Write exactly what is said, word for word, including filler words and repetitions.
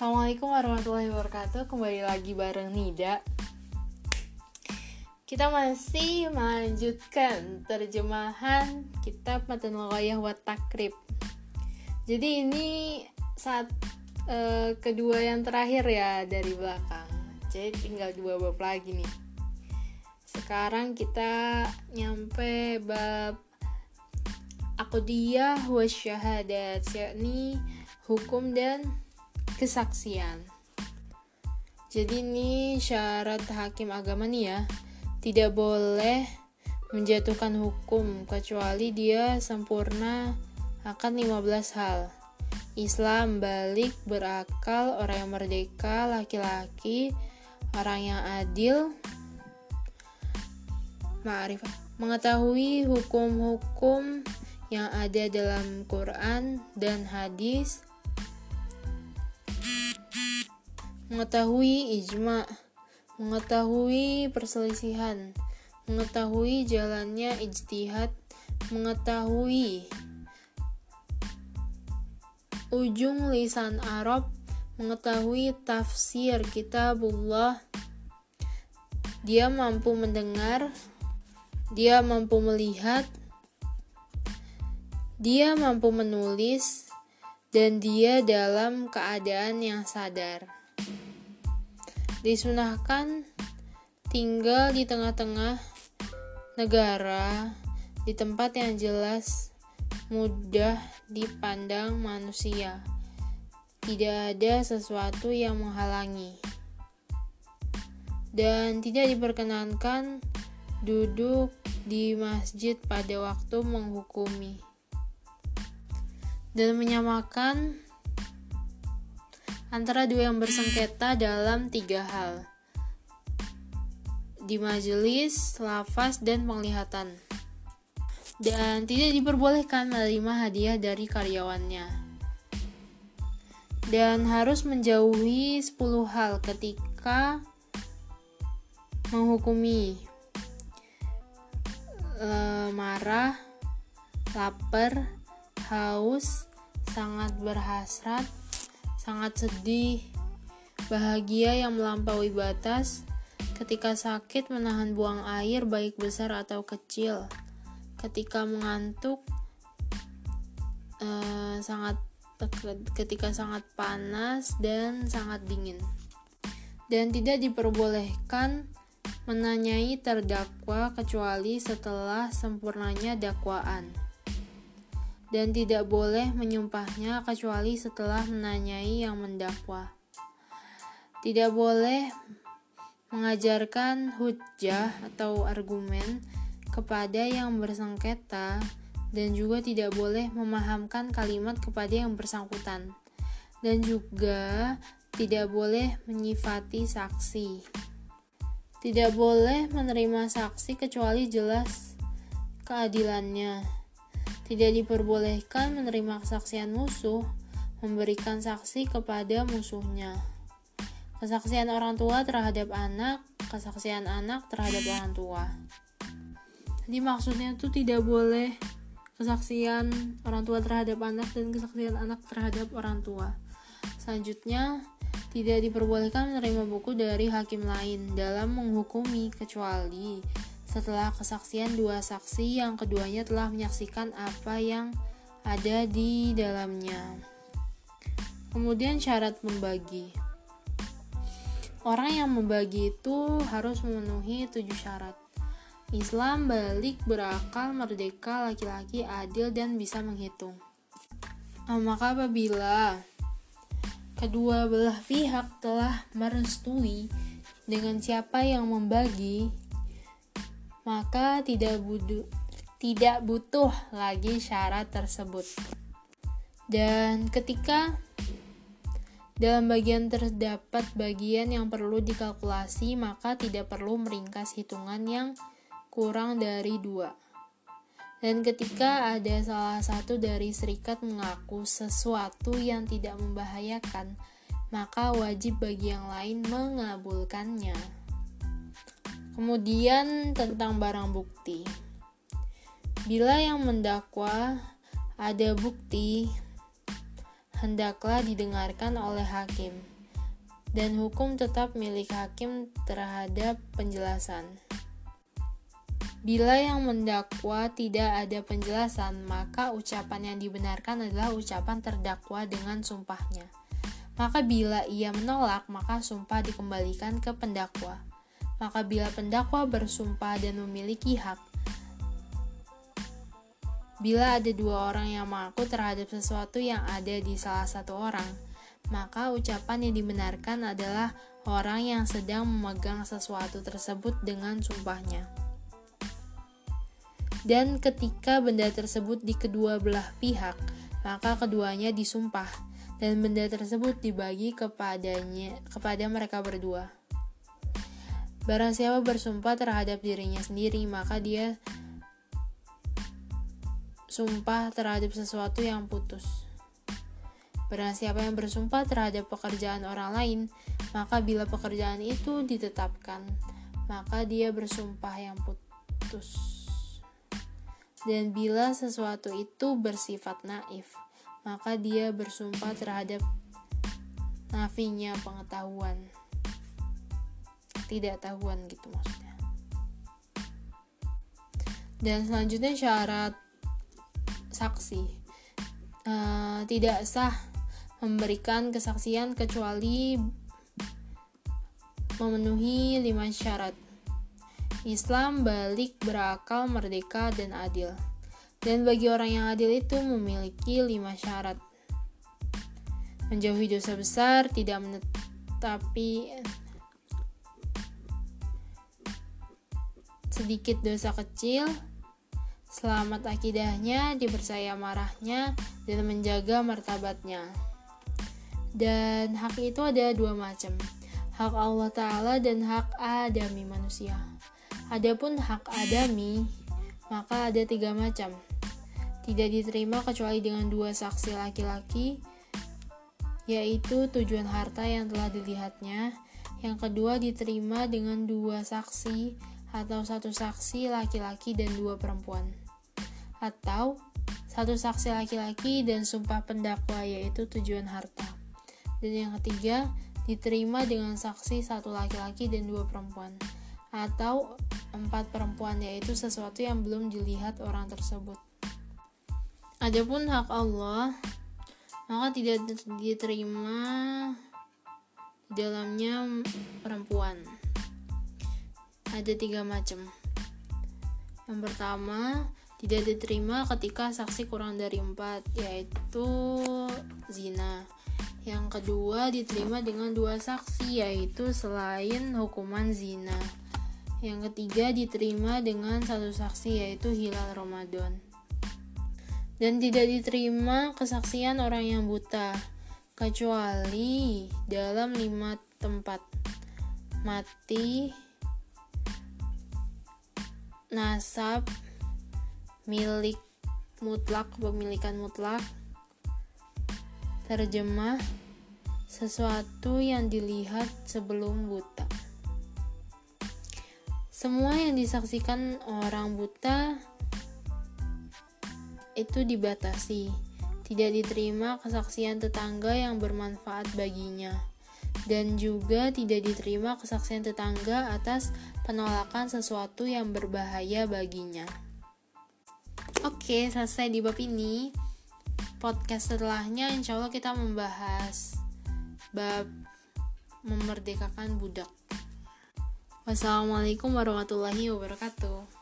Assalamualaikum warahmatullahi wabarakatuh. Kembali lagi bareng Nida. Kita masih melanjutkan terjemahan kitab Matanul Ghoyah Wat Takrib. Jadi ini saat e, kedua yang terakhir ya dari belakang. Jadi tinggal dua bab lagi nih. Sekarang kita nyampe bab Aqdiyah wasyahadat, yakni hukum dan kesaksian. Jadi ini syarat hakim agama nih ya, tidak boleh menjatuhkan hukum kecuali dia sempurna akan lima belas hal: Islam, balik, berakal, orang yang merdeka, laki-laki, orang yang adil, ma'rifah, mengetahui hukum-hukum yang ada dalam Quran dan hadis, mengetahui ijma, mengetahui perselisihan, mengetahui jalannya ijtihad, mengetahui ujung lisan Arab, mengetahui tafsir kitabullah. Dia mampu mendengar, dia mampu melihat, dia mampu menulis, dan dia dalam keadaan yang sadar. Disunahkan tinggal di tengah-tengah negara, di tempat yang jelas mudah dipandang manusia, tidak ada sesuatu yang menghalangi, dan tidak diperkenankan duduk di masjid pada waktu menghukumi dan menyamakan antara dua yang bersengketa dalam tiga hal: di majelis, lafaz, dan penglihatan. Dan tidak diperbolehkan menerima hadiah dari karyawannya. Dan harus menjauhi sepuluh hal ketika menghukumi: e, marah, lapar, haus, sangat berhasrat, sangat sedih, bahagia yang melampaui batas, ketika sakit menahan buang air baik besar atau kecil, ketika mengantuk, eh, sangat ketika sangat panas dan sangat dingin. Dan tidak diperbolehkan menanyai terdakwa kecuali setelah sempurnanya dakwaan. Dan tidak boleh menyumpahnya kecuali setelah menanyai yang mendakwa. Tidak boleh mengajarkan hujjah atau argumen kepada yang bersengketa, dan juga tidak boleh memahamkan kalimat kepada yang bersangkutan, dan juga tidak boleh menyifati saksi. Tidak boleh menerima saksi kecuali jelas keadilannya. Tidak diperbolehkan menerima kesaksian musuh, memberikan saksi kepada musuhnya. Kesaksian orang tua terhadap anak, kesaksian anak terhadap orang tua. Jadi maksudnya itu tidak boleh kesaksian orang tua terhadap anak dan kesaksian anak terhadap orang tua. Selanjutnya, tidak diperbolehkan menerima buku dari hakim lain dalam menghukumi kecuali setelah kesaksian dua saksi yang keduanya telah menyaksikan apa yang ada di dalamnya. Kemudian syarat membagi. Orang yang membagi itu harus memenuhi tujuh syarat: Islam, balik, berakal, merdeka, laki-laki, adil, dan bisa menghitung. Nah, maka apabila kedua belah pihak telah merestui dengan siapa yang membagi, maka tidak butuh, tidak butuh lagi syarat tersebut. Dan ketika dalam bagian terdapat bagian yang perlu dikalkulasi, maka tidak perlu meringkas hitungan yang kurang dari dua. Dan ketika ada salah satu dari serikat mengaku sesuatu yang tidak membahayakan, maka wajib bagi yang lain mengabulkannya. Kemudian tentang barang bukti. Bila yang mendakwa ada bukti, hendaklah didengarkan oleh hakim. dan hukum tetap milik hakim terhadap penjelasan. Bila yang mendakwa tidak ada penjelasan, maka ucapan yang dibenarkan adalah ucapan terdakwa dengan sumpahnya. Maka bila ia menolak, maka sumpah dikembalikan ke pendakwa. Maka bila pendakwa bersumpah dan memiliki hak, bila ada dua orang yang mengaku terhadap sesuatu yang ada di salah satu orang, maka ucapan yang dibenarkan adalah orang yang sedang memegang sesuatu tersebut dengan sumpahnya. Dan ketika benda tersebut di kedua belah pihak, maka keduanya disumpah, dan benda tersebut dibagi kepadanya, kepada mereka berdua. Barang siapa bersumpah terhadap dirinya sendiri, maka dia sumpah terhadap sesuatu yang putus. Barang siapa yang bersumpah terhadap pekerjaan orang lain, maka bila pekerjaan itu ditetapkan, maka dia bersumpah yang putus. Dan bila sesuatu itu bersifat naif, maka dia bersumpah terhadap nafinya pengetahuan. Tidak tahuan gitu maksudnya. Dan selanjutnya syarat saksi. E, tidak sah memberikan kesaksian kecuali memenuhi lima syarat. Islam balik, berakal, merdeka, dan adil. Dan bagi orang yang adil itu memiliki lima syarat: menjauhi dosa besar, tidak menetapi sedikit dosa kecil, selamat akidahnya, dipercaya marahnya, dan menjaga martabatnya. Dan hak itu ada dua macam, hak Allah Ta'ala dan hak adami manusia. Adapun hak adami, maka ada tiga macam. Tidak diterima kecuali dengan dua saksi laki-laki, yaitu tujuan harta yang telah dilihatnya. Yang kedua diterima dengan dua saksi atau satu saksi laki-laki dan dua perempuan, atau satu saksi laki-laki dan sumpah pendakwa, yaitu tujuan harta. Dan yang ketiga diterima dengan saksi satu laki-laki dan dua perempuan, atau empat perempuan, yaitu sesuatu yang belum dilihat orang tersebut. Adapun hak Allah, maka tidak diterima dalamnya perempuan. Ada tiga macam. Yang pertama, tidak diterima ketika saksi kurang dari empat, yaitu zina. Yang kedua diterima dengan dua saksi, yaitu selain hukuman zina. Yang ketiga diterima dengan satu saksi, yaitu hilal Ramadan. Dan tidak diterima kesaksian orang yang buta, kecuali dalam lima tempat: mati, nasab, milik mutlak, pemilikan mutlak, terjemah, sesuatu yang dilihat sebelum buta. Semua yang disaksikan orang buta itu dibatasi. Tidak diterima kesaksian tetangga yang bermanfaat baginya. Dan juga tidak diterima kesaksian tetangga atas penolakan sesuatu yang berbahaya baginya. Oke, selesai di bab ini. Podcast setelahnya insya Allah kita membahas bab memerdekakan budak. Wassalamualaikum warahmatullahi wabarakatuh.